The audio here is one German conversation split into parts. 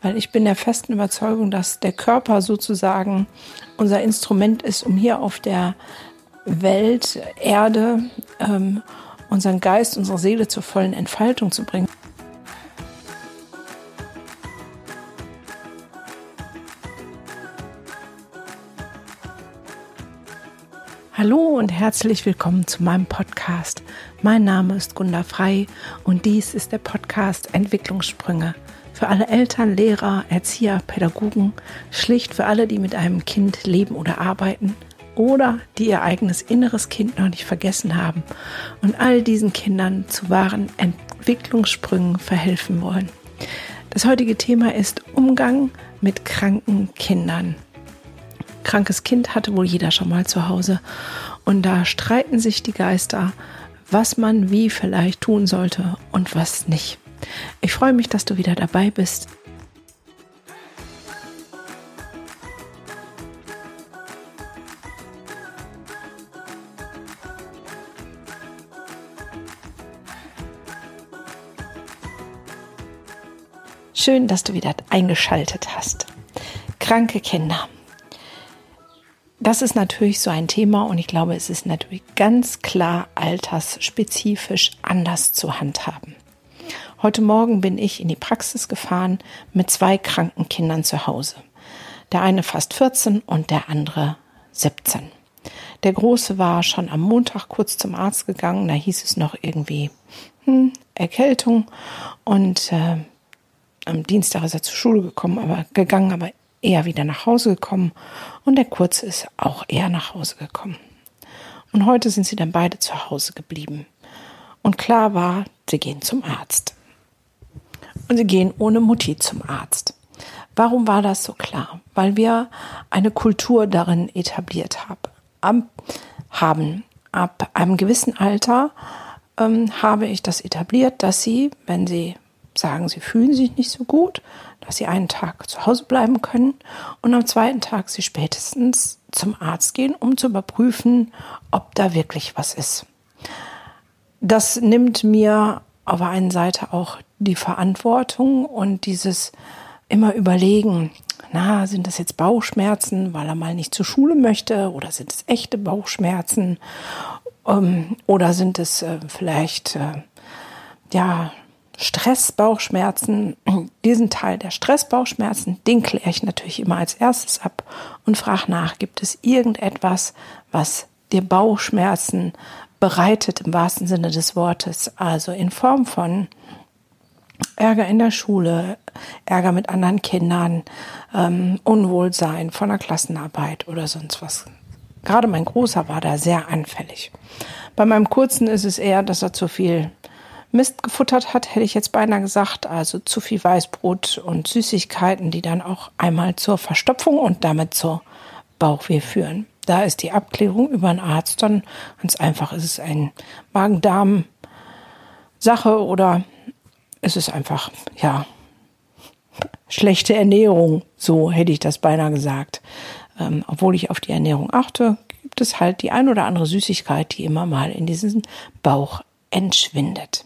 weil ich bin der festen Überzeugung, dass der Körper sozusagen unser Instrument ist, um hier auf der Welt, Erde, unseren Geist, unsere Seele zur vollen Entfaltung zu bringen. Hallo und herzlich willkommen zu meinem Podcast. Mein Name ist Gunda Frei und dies ist der Podcast Entwicklungssprünge. Für alle Eltern, Lehrer, Erzieher, Pädagogen, schlicht für alle, die mit einem Kind leben oder arbeiten oder die ihr eigenes inneres Kind noch nicht vergessen haben und all diesen Kindern zu wahren Entwicklungssprüngen verhelfen wollen. Das heutige Thema ist Umgang mit kranken Kindern. Krankes Kind hatte wohl jeder schon mal zu Hause und da streiten sich die Geister, was man wie vielleicht tun sollte und was nicht. Ich freue mich, dass du wieder dabei bist. Schön, dass du wieder eingeschaltet hast. Kranke Kinder. Das ist natürlich so ein Thema und ich glaube, es ist natürlich ganz klar altersspezifisch anders zu handhaben. Heute Morgen bin ich in die Praxis gefahren mit 2 kranken Kindern zu Hause. Der eine fast 14 und der andere 17. Der Große war schon am Montag kurz zum Arzt gegangen, da hieß es noch irgendwie Erkältung und am Dienstag ist er zur Schule gegangen, aber eher wieder nach Hause gekommen und der Kurze ist auch eher nach Hause gekommen. Und heute sind sie dann beide zu Hause geblieben. Und klar war, sie gehen zum Arzt. Und sie gehen ohne Mutti zum Arzt. Warum war das so klar? Weil wir eine Kultur darin etabliert haben. Ab einem gewissen Alter habe ich das etabliert, dass sie, wenn sie sagen, sie fühlen sich nicht so gut, dass sie einen Tag zu Hause bleiben können und am zweiten Tag sie spätestens zum Arzt gehen, um zu überprüfen, ob da wirklich was ist. Das nimmt mir auf der einen Seite auch die Verantwortung und dieses immer überlegen, sind das jetzt Bauchschmerzen, weil er mal nicht zur Schule möchte oder sind es echte Bauchschmerzen oder sind es vielleicht Stressbauchschmerzen, diesen Teil der Stressbauchschmerzen, den kläre ich natürlich immer als erstes ab und frage nach, gibt es irgendetwas, was dir Bauchschmerzen bereitet, im wahrsten Sinne des Wortes, also in Form von Ärger in der Schule, Ärger mit anderen Kindern, Unwohlsein von der Klassenarbeit oder sonst was. Gerade mein Großer war da sehr anfällig. Bei meinem Kurzen ist es eher, dass er zu viel Mist gefuttert hat, hätte ich jetzt beinahe gesagt, also zu viel Weißbrot und Süßigkeiten, die dann auch einmal zur Verstopfung und damit zur Bauchweh führen. Da ist die Abklärung über einen Arzt dann ganz einfach. Ist es eine Magen-Darm-Sache oder ist es einfach, schlechte Ernährung? So hätte ich das beinahe gesagt. Obwohl ich auf die Ernährung achte, gibt es halt die ein oder andere Süßigkeit, die immer mal in diesen Bauch entschwindet.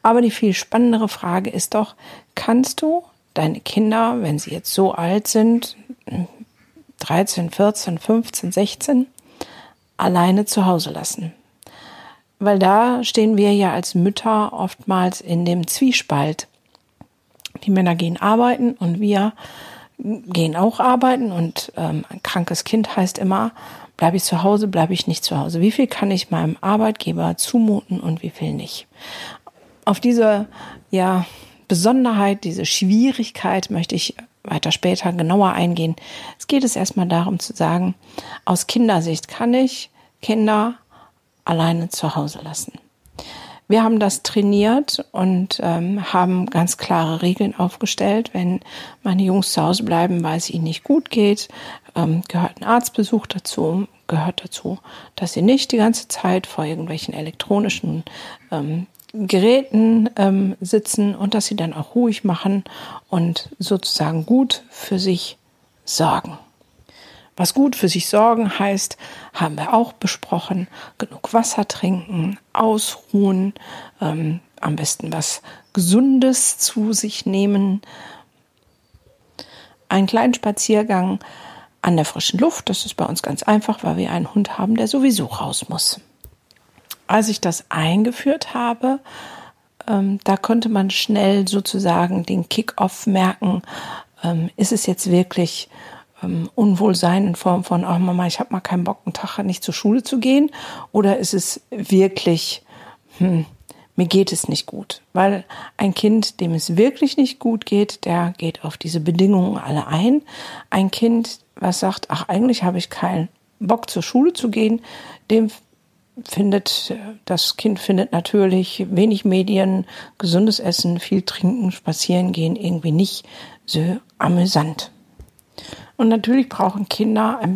Aber die viel spannendere Frage ist doch, kannst du deine Kinder, wenn sie jetzt so alt sind, 13, 14, 15, 16, alleine zu Hause lassen? Weil da stehen wir ja als Mütter oftmals in dem Zwiespalt. Die Männer gehen arbeiten und wir gehen auch arbeiten und ein krankes Kind heißt immer, bleibe ich zu Hause, bleibe ich nicht zu Hause? Wie viel kann ich meinem Arbeitgeber zumuten und wie viel nicht? Auf diese Besonderheit, diese Schwierigkeit möchte ich weiter später genauer eingehen. Es geht es erstmal darum zu sagen, aus Kindersicht kann ich Kinder alleine zu Hause lassen. Wir haben das trainiert und haben ganz klare Regeln aufgestellt. Wenn meine Jungs zu Hause bleiben, weil es ihnen nicht gut geht, gehört ein Arztbesuch dazu, gehört dazu, dass sie nicht die ganze Zeit vor irgendwelchen elektronischen Geräten sitzen und dass sie dann auch ruhig machen und sozusagen gut für sich sorgen. Was gut für sich sorgen heißt, haben wir auch besprochen. Genug Wasser trinken, ausruhen, am besten was Gesundes zu sich nehmen. einen kleinen Spaziergang an der frischen Luft. Das ist bei uns ganz einfach, weil wir einen Hund haben, der sowieso raus muss. Als ich das eingeführt habe, da konnte man schnell sozusagen den Kick-Off merken. Ist es jetzt wirklich Unwohlsein in Form von, ach Mama, ich habe mal keinen Bock, einen Tag nicht zur Schule zu gehen? Oder ist es wirklich, mir geht es nicht gut? Weil ein Kind, dem es wirklich nicht gut geht, der geht auf diese Bedingungen alle ein. Ein Kind, was sagt, ach eigentlich habe ich keinen Bock, zur Schule zu gehen, das Kind findet natürlich wenig Medien, gesundes Essen, viel trinken, spazieren gehen irgendwie nicht so amüsant. Und natürlich brauchen Kinder ein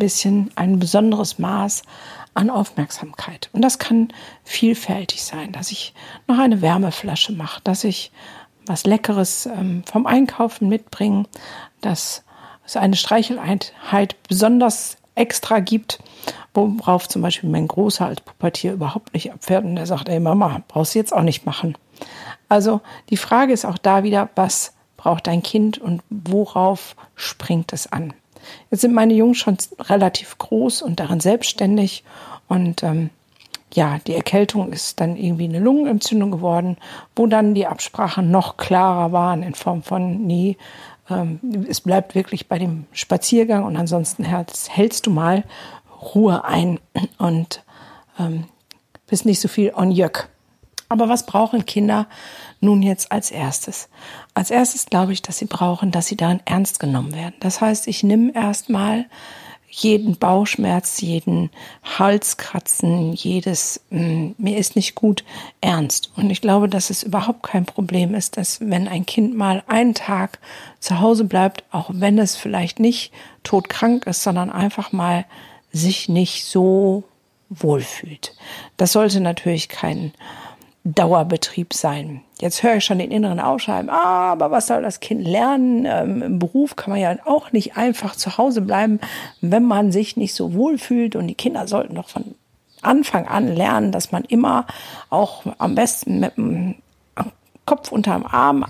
besonderes Maß an Aufmerksamkeit. Und das kann vielfältig sein, dass ich noch eine Wärmeflasche mache, dass ich was Leckeres vom Einkaufen mitbringe, dass es eine Streicheleinheit besonders extra gibt, worauf zum Beispiel mein Großer als Pubertier überhaupt nicht abfährt und der sagt, ey Mama, brauchst du jetzt auch nicht machen. Also die Frage ist auch da wieder, was braucht dein Kind und worauf springt es an? Jetzt sind meine Jungs schon relativ groß und darin selbstständig und die Erkältung ist dann irgendwie eine Lungenentzündung geworden, wo dann die Absprachen noch klarer waren in Form von, nee, es bleibt wirklich bei dem Spaziergang und ansonsten hältst du mal Ruhe ein und bist nicht so viel on Jöck. Aber was brauchen Kinder nun jetzt als erstes? Als erstes glaube ich, dass sie brauchen, dass sie darin ernst genommen werden. Das heißt, ich nehme erstmal jeden Bauchschmerz, jeden Halskratzen, jedes mir ist nicht gut ernst. Und ich glaube, dass es überhaupt kein Problem ist, dass wenn ein Kind mal einen Tag zu Hause bleibt, auch wenn es vielleicht nicht todkrank ist, sondern einfach mal sich nicht so wohlfühlt. Das sollte natürlich kein Dauerbetrieb sein. Jetzt höre ich schon den inneren Ausschreiben, aber was soll das Kind lernen? Im Beruf kann man ja auch nicht einfach zu Hause bleiben, wenn man sich nicht so wohl fühlt. Und die Kinder sollten doch von Anfang an lernen, dass man immer auch am besten mit dem Kopf unterm Arm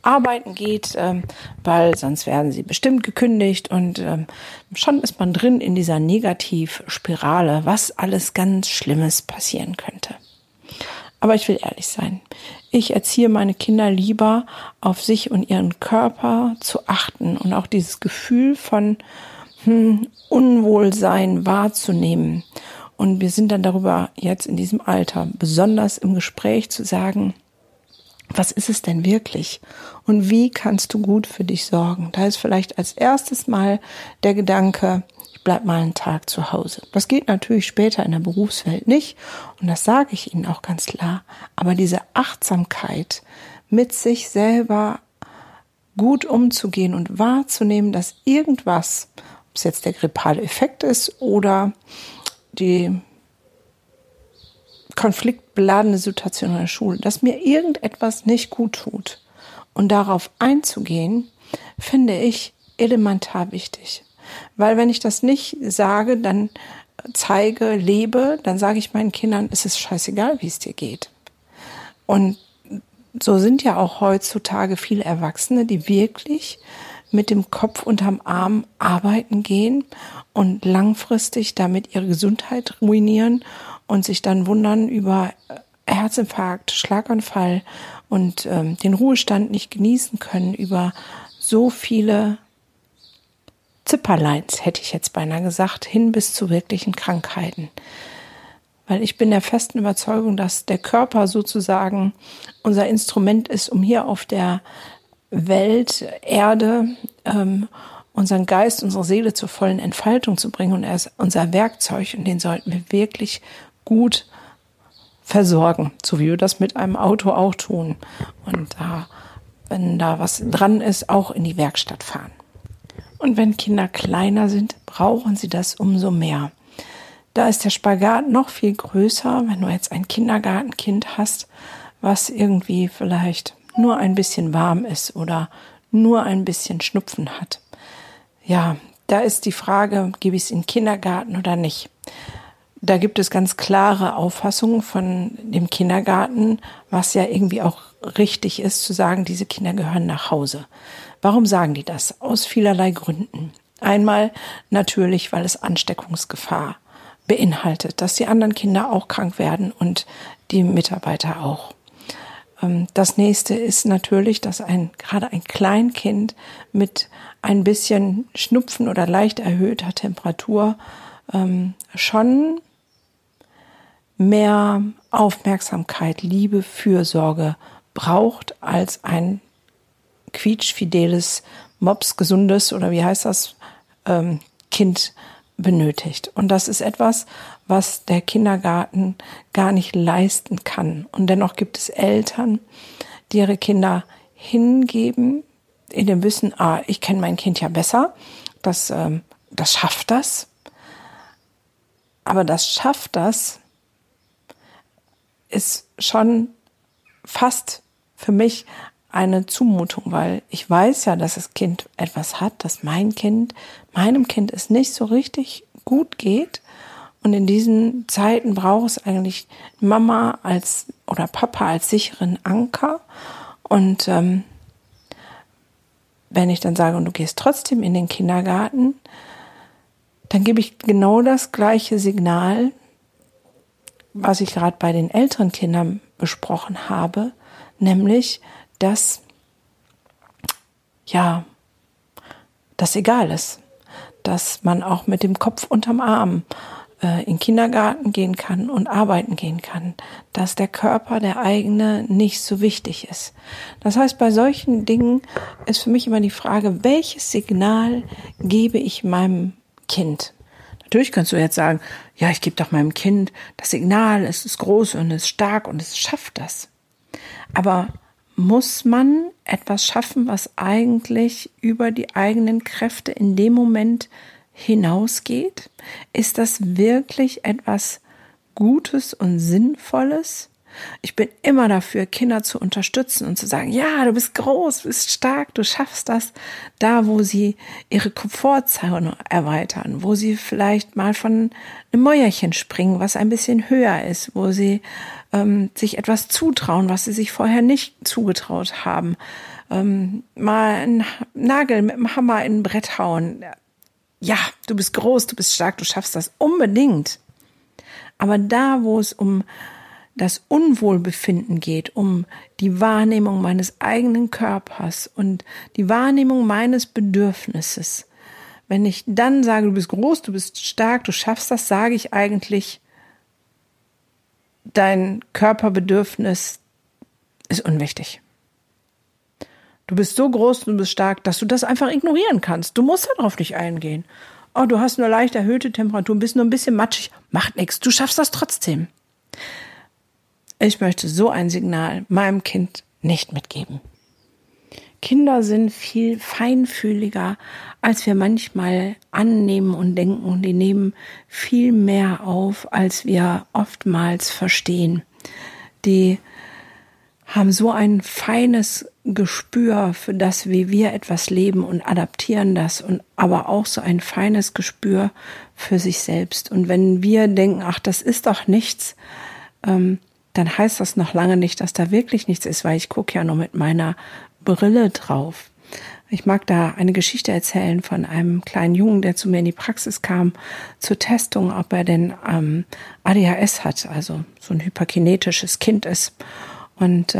arbeiten geht, weil sonst werden sie bestimmt gekündigt und schon ist man drin in dieser Negativspirale, was alles ganz Schlimmes passieren könnte. Aber ich will ehrlich sein, ich erziehe meine Kinder lieber, auf sich und ihren Körper zu achten und auch dieses Gefühl von Unwohlsein wahrzunehmen. Und wir sind dann darüber jetzt in diesem Alter besonders im Gespräch zu sagen, was ist es denn wirklich und wie kannst du gut für dich sorgen? Da ist vielleicht als erstes mal der Gedanke, bleib mal einen Tag zu Hause. Das geht natürlich später in der Berufswelt nicht und das sage ich Ihnen auch ganz klar. Aber diese Achtsamkeit, mit sich selber gut umzugehen und wahrzunehmen, dass irgendwas, ob es jetzt der grippale Effekt ist oder die konfliktbeladene Situation in der Schule, dass mir irgendetwas nicht gut tut und darauf einzugehen, finde ich elementar wichtig. Weil wenn ich das nicht sage, dann zeige, lebe, dann sage ich meinen Kindern, es ist scheißegal, wie es dir geht. Und so sind ja auch heutzutage viele Erwachsene, die wirklich mit dem Kopf unterm Arm arbeiten gehen und langfristig damit ihre Gesundheit ruinieren und sich dann wundern über Herzinfarkt, Schlaganfall und den Ruhestand nicht genießen können, über so viele Zipperleins, hätte ich jetzt beinahe gesagt, hin bis zu wirklichen Krankheiten. Weil ich bin der festen Überzeugung, dass der Körper sozusagen unser Instrument ist, um hier auf der Welt, Erde, unseren Geist, unsere Seele zur vollen Entfaltung zu bringen. Und er ist unser Werkzeug und den sollten wir wirklich gut versorgen, so wie wir das mit einem Auto auch tun. Und wenn da was dran ist, auch in die Werkstatt fahren. Und wenn Kinder kleiner sind, brauchen sie das umso mehr. Da ist der Spagat noch viel größer, wenn du jetzt ein Kindergartenkind hast, was irgendwie vielleicht nur ein bisschen warm ist oder nur ein bisschen Schnupfen hat. Ja, da ist die Frage, gebe ich es in den Kindergarten oder nicht? Da gibt es ganz klare Auffassungen von dem Kindergarten, was ja irgendwie auch richtig ist, zu sagen, diese Kinder gehören nach Hause. Warum sagen die das? Aus vielerlei Gründen. Einmal natürlich, weil es Ansteckungsgefahr beinhaltet, dass die anderen Kinder auch krank werden und die Mitarbeiter auch. Das nächste ist natürlich, dass gerade ein Kleinkind mit ein bisschen Schnupfen oder leicht erhöhter Temperatur schon mehr Aufmerksamkeit, Liebe, Fürsorge braucht als ein quietschfideles, mopsgesundes oder wie heißt das, Kind benötigt. Und das ist etwas, was der Kindergarten gar nicht leisten kann. Und dennoch gibt es Eltern, die ihre Kinder hingeben in dem Wissen, ich kenne mein Kind ja besser, das schafft das. Aber das schafft das ist schon fast für mich eine Zumutung, weil ich weiß ja, dass das Kind etwas hat, dass meinem Kind es nicht so richtig gut geht. Und in diesen Zeiten braucht es eigentlich Mama als oder Papa als sicheren Anker. Und wenn ich dann sage, und du gehst trotzdem in den Kindergarten, dann gebe ich genau das gleiche Signal, was ich gerade bei den älteren Kindern besprochen habe, nämlich, dass ja, das egal ist, dass man auch mit dem Kopf unterm Arm in den Kindergarten gehen kann und arbeiten gehen kann, dass der Körper, der eigene, nicht so wichtig ist. Das heißt, bei solchen Dingen ist für mich immer die Frage, welches Signal gebe ich meinem Kind? Natürlich kannst du jetzt sagen, ja, ich gebe doch meinem Kind das Signal, es ist groß und es ist stark und es schafft das. Aber muss man etwas schaffen, was eigentlich über die eigenen Kräfte in dem Moment hinausgeht? Ist das wirklich etwas Gutes und Sinnvolles? Ich bin immer dafür, Kinder zu unterstützen und zu sagen, ja, du bist groß, du bist stark, du schaffst das. Da, wo sie ihre Komfortzone erweitern, wo sie vielleicht mal von einem Mäuerchen springen, was ein bisschen höher ist, wo sie sich etwas zutrauen, was sie sich vorher nicht zugetraut haben. Mal einen Nagel mit dem Hammer in ein Brett hauen. Ja, du bist groß, du bist stark, du schaffst das unbedingt. Aber da, wo es um das Unwohlbefinden geht, um die Wahrnehmung meines eigenen Körpers und die Wahrnehmung meines Bedürfnisses, wenn ich dann sage, du bist groß, du bist stark, du schaffst das, sage ich eigentlich, dein Körperbedürfnis ist unwichtig. Du bist so groß, du bist stark, dass du das einfach ignorieren kannst. Du musst darauf nicht eingehen. Oh, du hast nur leicht erhöhte Temperatur, bist nur ein bisschen matschig. Macht nichts, du schaffst das trotzdem. Ich möchte so ein Signal meinem Kind nicht mitgeben. Kinder sind viel feinfühliger, als wir manchmal annehmen und denken. Und die nehmen viel mehr auf, als wir oftmals verstehen. Die haben so ein feines Gespür für das, wie wir etwas leben und adaptieren das, und aber auch so ein feines Gespür für sich selbst. Und wenn wir denken, ach, das ist doch nichts, dann heißt das noch lange nicht, dass da wirklich nichts ist, weil ich gucke ja nur mit meiner Brille drauf. Ich mag da eine Geschichte erzählen von einem kleinen Jungen, der zu mir in die Praxis kam zur Testung, ob er denn ADHS hat, also so ein hyperkinetisches Kind ist. Und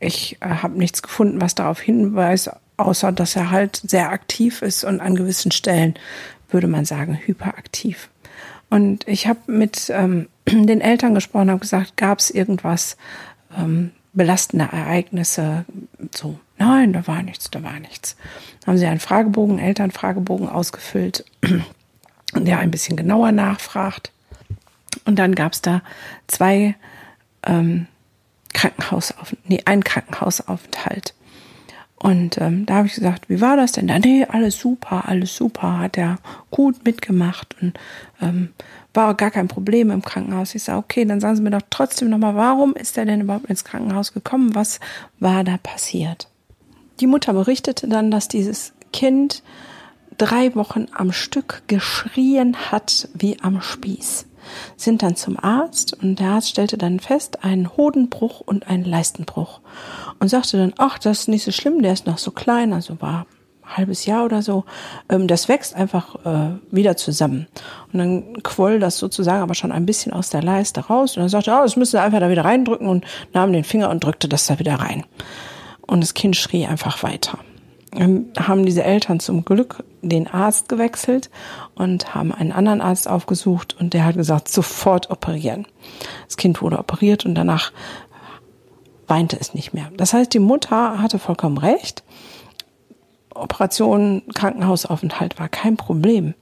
ich habe nichts gefunden, was darauf hinweist, außer dass er halt sehr aktiv ist und an gewissen Stellen, würde man sagen, hyperaktiv. Und ich habe mit den Eltern gesprochen, habe gesagt, gab es irgendwas, belastende Ereignisse, so. Nein, da war nichts, da war nichts. Dann haben sie einen Fragebogen, Elternfragebogen ausgefüllt, der ein bisschen genauer nachfragt. Und dann gab es da einen Krankenhausaufenthalt. Und da habe ich gesagt, wie war das denn da? Nee, alles super, hat er gut mitgemacht und war gar kein Problem im Krankenhaus. Ich sage, okay, dann sagen Sie mir doch trotzdem nochmal, warum ist er denn überhaupt ins Krankenhaus gekommen? Was war da passiert? Die Mutter berichtete dann, dass dieses Kind 3 Wochen am Stück geschrien hat wie am Spieß. sind dann zum Arzt und der Arzt stellte dann fest, einen Hodenbruch und einen Leistenbruch und sagte dann, ach, das ist nicht so schlimm, der ist noch so klein, also war ein halbes Jahr oder so, das wächst einfach wieder zusammen. Und dann quoll das sozusagen aber schon ein bisschen aus der Leiste raus und dann sagte er, das müssen wir einfach da wieder reindrücken und nahm den Finger und drückte das da wieder rein. Und das Kind schrie einfach weiter. Haben diese Eltern zum Glück den Arzt gewechselt und haben einen anderen Arzt aufgesucht und der hat gesagt, sofort operieren. Das Kind wurde operiert und danach weinte es nicht mehr. Das heißt, die Mutter hatte vollkommen recht. Operation, Krankenhausaufenthalt war kein Problem.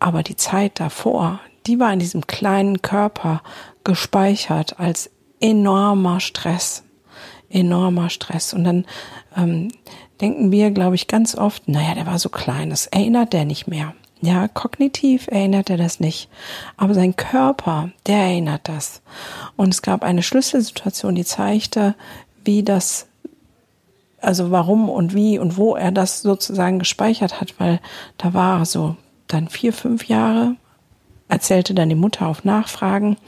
Aber die Zeit davor, die war in diesem kleinen Körper gespeichert als enormer Stress. Enormer Stress. Und dann denken wir, glaube ich, ganz oft, naja, der war so klein, das erinnert der nicht mehr. Ja, kognitiv erinnert er das nicht. Aber sein Körper, der erinnert das. Und es gab eine Schlüsselsituation, die zeigte, wie das, also warum und wie und wo er das sozusagen gespeichert hat, weil da war er so dann 4, 5 Jahre, erzählte dann die Mutter auf Nachfragen.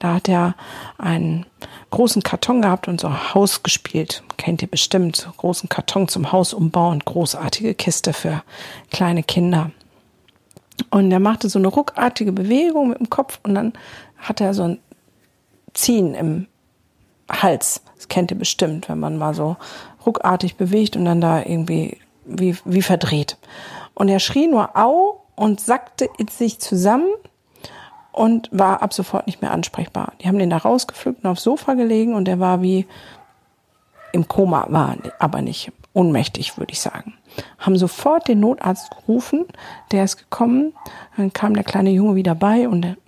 Da hat er einen großen Karton gehabt und so Haus gespielt. Kennt ihr bestimmt, so großen Karton zum Haus umbauen, großartige Kiste für kleine Kinder. Und er machte so eine ruckartige Bewegung mit dem Kopf und dann hat er so ein Ziehen im Hals. Das kennt ihr bestimmt, wenn man mal so ruckartig bewegt und dann da irgendwie wie verdreht. Und er schrie nur au und sackte in sich zusammen. Und war ab sofort nicht mehr ansprechbar. Die haben den da rausgepflückt und aufs Sofa gelegen und der war wie im Koma, war aber nicht ohnmächtig, würde ich sagen. Haben sofort den Notarzt gerufen, der ist gekommen, dann kam der kleine Junge wieder bei und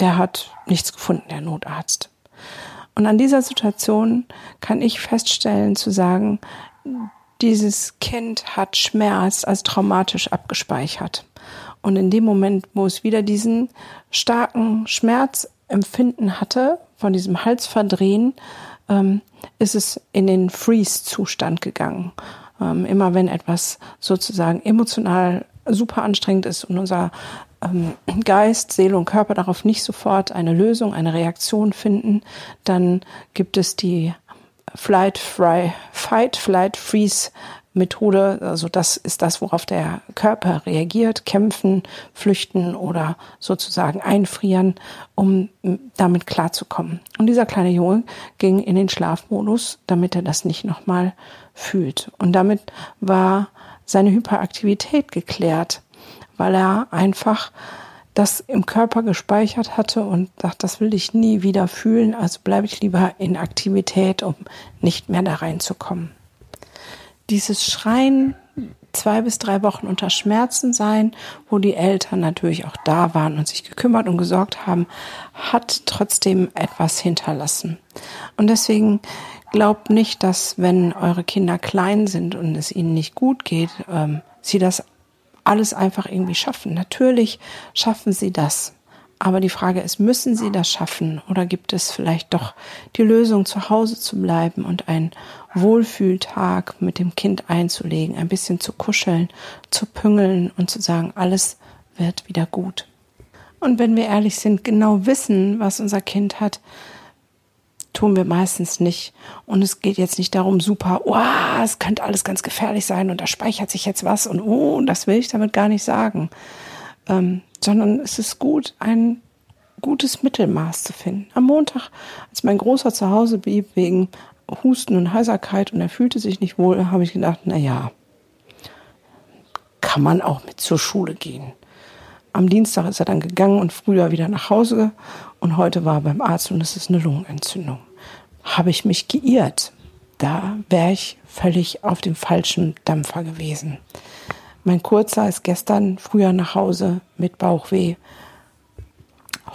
der hat nichts gefunden, der Notarzt. Und an dieser Situation kann ich feststellen, zu sagen, dieses Kind hat Schmerz als traumatisch abgespeichert. Und in dem Moment, wo es wieder diesen starken Schmerzempfinden hatte, von diesem Halsverdrehen, ist es in den Freeze-Zustand gegangen. Immer wenn etwas sozusagen emotional super anstrengend ist und unser Geist, Seele und Körper darauf nicht sofort eine Lösung, eine Reaktion finden, dann gibt es die Fight, Flight, Freeze Methode, also das ist das, worauf der Körper reagiert, kämpfen, flüchten oder sozusagen einfrieren, um damit klarzukommen. Und dieser kleine Junge ging in den Schlafmodus, damit er das nicht nochmal fühlt. Und damit war seine Hyperaktivität geklärt, weil er einfach das im Körper gespeichert hatte und sagt, das will ich nie wieder fühlen, also bleibe ich lieber in Aktivität, um nicht mehr da reinzukommen. Dieses Schreien, 2 bis 3 Wochen unter Schmerzen sein, wo die Eltern natürlich auch da waren und sich gekümmert und gesorgt haben, hat trotzdem etwas hinterlassen. Und deswegen glaubt nicht, dass wenn eure Kinder klein sind und es ihnen nicht gut geht, sie das alles einfach irgendwie schaffen. Natürlich schaffen sie das. Aber die Frage ist, müssen sie das schaffen oder gibt es vielleicht doch die Lösung, zu Hause zu bleiben und einen Wohlfühltag mit dem Kind einzulegen, ein bisschen zu kuscheln, zu püngeln und zu sagen, alles wird wieder gut. Und wenn wir ehrlich sind, genau wissen, was unser Kind hat, tun wir meistens nicht. Und es geht jetzt nicht darum, super, es könnte alles ganz gefährlich sein und da speichert sich jetzt was und das will ich damit gar nicht sagen. Sondern es ist gut, ein gutes Mittelmaß zu finden. Am Montag, als mein Großer zu Hause blieb wegen Husten und Heiserkeit und er fühlte sich nicht wohl, habe ich gedacht, naja, kann man auch mit zur Schule gehen. Am Dienstag ist er dann gegangen und früher wieder nach Hause und heute war er beim Arzt und es ist eine Lungenentzündung. Habe ich mich geirrt? Da wäre ich völlig auf dem falschen Dampfer gewesen. Mein Kurzer ist gestern früher nach Hause mit Bauchweh.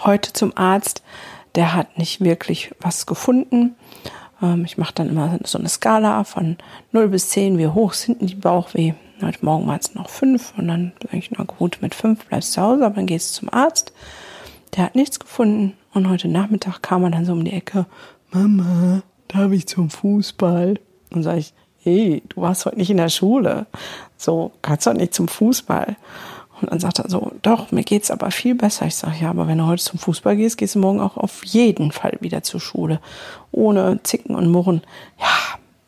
Heute zum Arzt, der hat nicht wirklich was gefunden. Ich mache dann immer so eine Skala von 0 bis 10, wie hoch sind die Bauchweh. Heute Morgen waren es noch 5 und dann sage ich, na gut, mit 5 bleibst du zu Hause, aber dann gehst du zum Arzt. Der hat nichts gefunden und heute Nachmittag kam er dann so um die Ecke, Mama, darf ich zum Fußball? Und sage ich, hey, du warst heute nicht in der Schule, so kannst du doch nicht zum Fußball. Und dann sagt er so, doch, mir geht's aber viel besser. Ich sage, ja, aber wenn du heute zum Fußball gehst, gehst du morgen auch auf jeden Fall wieder zur Schule. Ohne Zicken und Murren. Ja,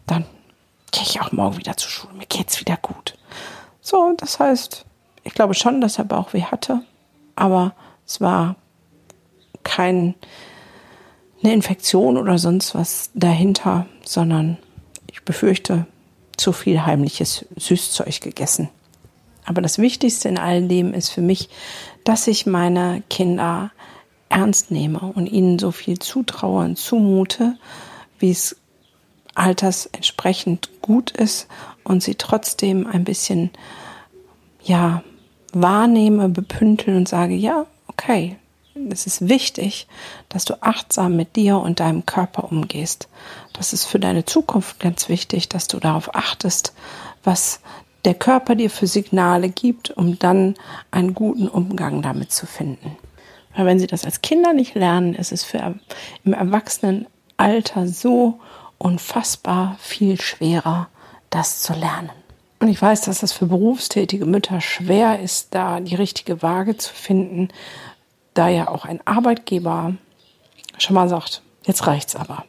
dann gehe ich auch morgen wieder zur Schule. Mir geht's wieder gut. So, das heißt, ich glaube schon, dass er Bauchweh hatte. Aber es war keine Infektion oder sonst was dahinter, sondern ich befürchte, zu viel heimliches Süßzeug gegessen. Aber das Wichtigste in all dem ist für mich, dass ich meine Kinder ernst nehme und ihnen so viel zutraue und zumute, wie es altersentsprechend gut ist und sie trotzdem ein bisschen, ja, wahrnehme, bepünteln und sage, ja, okay, es ist wichtig, dass du achtsam mit dir und deinem Körper umgehst. Das ist für deine Zukunft ganz wichtig, dass du darauf achtest, was der Körper dir für Signale gibt, um dann einen guten Umgang damit zu finden. Weil wenn sie das als Kinder nicht lernen, ist es im Erwachsenenalter so unfassbar viel schwerer, das zu lernen. Und ich weiß, dass das für berufstätige Mütter schwer ist, da die richtige Waage zu finden, da ja auch ein Arbeitgeber schon mal sagt, jetzt reicht's aber.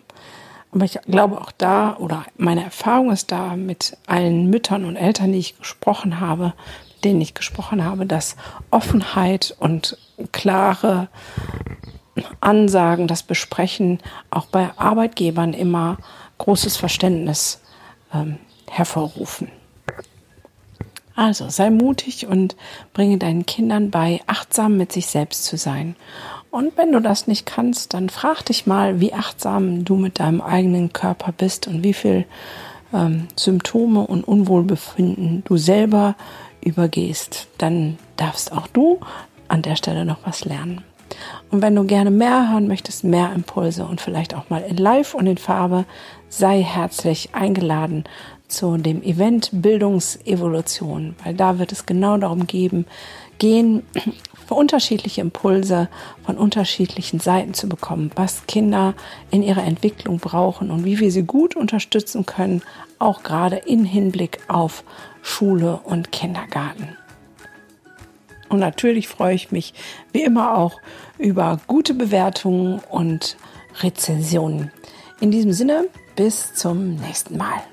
Aber ich glaube auch da, oder meine Erfahrung ist da mit allen Müttern und Eltern, mit denen ich gesprochen habe, dass Offenheit und klare Ansagen, das Besprechen auch bei Arbeitgebern immer großes Verständnis hervorrufen. Also sei mutig und bringe deinen Kindern bei, achtsam mit sich selbst zu sein. Und wenn du das nicht kannst, dann frag dich mal, wie achtsam du mit deinem eigenen Körper bist und wie viel Symptome und Unwohlbefinden du selber übergehst. Dann darfst auch du an der Stelle noch was lernen. Und wenn du gerne mehr hören möchtest, mehr Impulse und vielleicht auch mal in Live und in Farbe, sei herzlich eingeladen zu dem Event Bildungsevolution, weil da wird es genau darum gehen, für unterschiedliche Impulse von unterschiedlichen Seiten zu bekommen, was Kinder in ihrer Entwicklung brauchen und wie wir sie gut unterstützen können, auch gerade im Hinblick auf Schule und Kindergarten. Und natürlich freue ich mich wie immer auch über gute Bewertungen und Rezensionen. In diesem Sinne, bis zum nächsten Mal.